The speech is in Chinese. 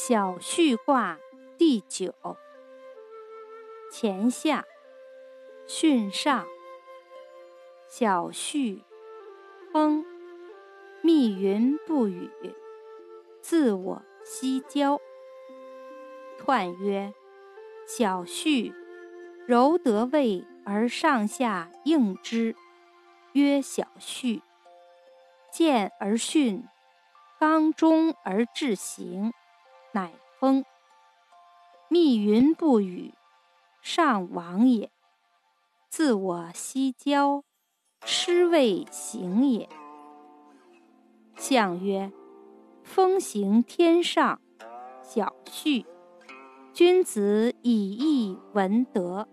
小序卦第9，乾下，巽上，小序，亨，密云不雨，自我西郊。彖曰：小序，柔得位而上下应之，曰小序。健而巽，刚中而至行，乃亨。密云不雨，上往也；自我西郊，失谓行也。象曰：风行天上，小序。君子以义闻德。